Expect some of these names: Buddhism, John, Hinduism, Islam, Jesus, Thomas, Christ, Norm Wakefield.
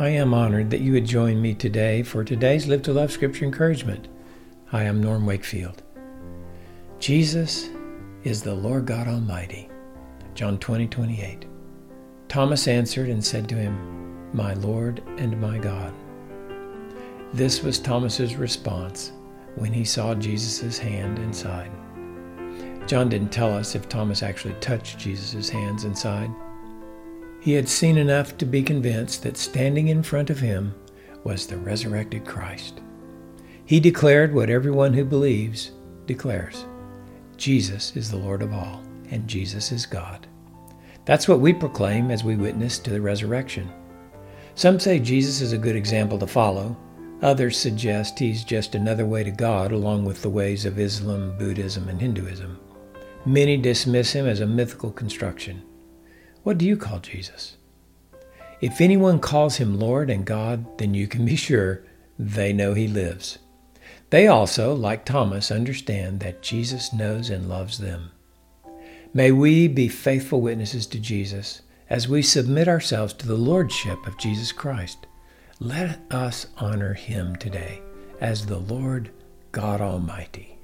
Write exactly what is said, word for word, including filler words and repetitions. I am honored that you would join me today for today's Live to Love Scripture Encouragement. I am Norm Wakefield. Jesus is the Lord God Almighty. John twenty twenty-eight. Thomas answered and said to him, "My Lord and my God." This was Thomas's response when he saw Jesus' hand inside. John didn't tell us if Thomas actually touched Jesus' hands inside. He had seen enough to be convinced that standing in front of him was the resurrected Christ. He declared what everyone who believes declares. Jesus is the Lord of all, and Jesus is God. That's what we proclaim as we witness to the resurrection. Some say Jesus is a good example to follow. Others suggest he's just another way to God, along with the ways of Islam, Buddhism, and Hinduism. Many dismiss him as a mythical construction. What do you call Jesus? If anyone calls him Lord and God, then you can be sure they know he lives. They also, like Thomas, understand that Jesus knows and loves them. May we be faithful witnesses to Jesus as we submit ourselves to the Lordship of Jesus Christ. Let us honor him today as the Lord God Almighty.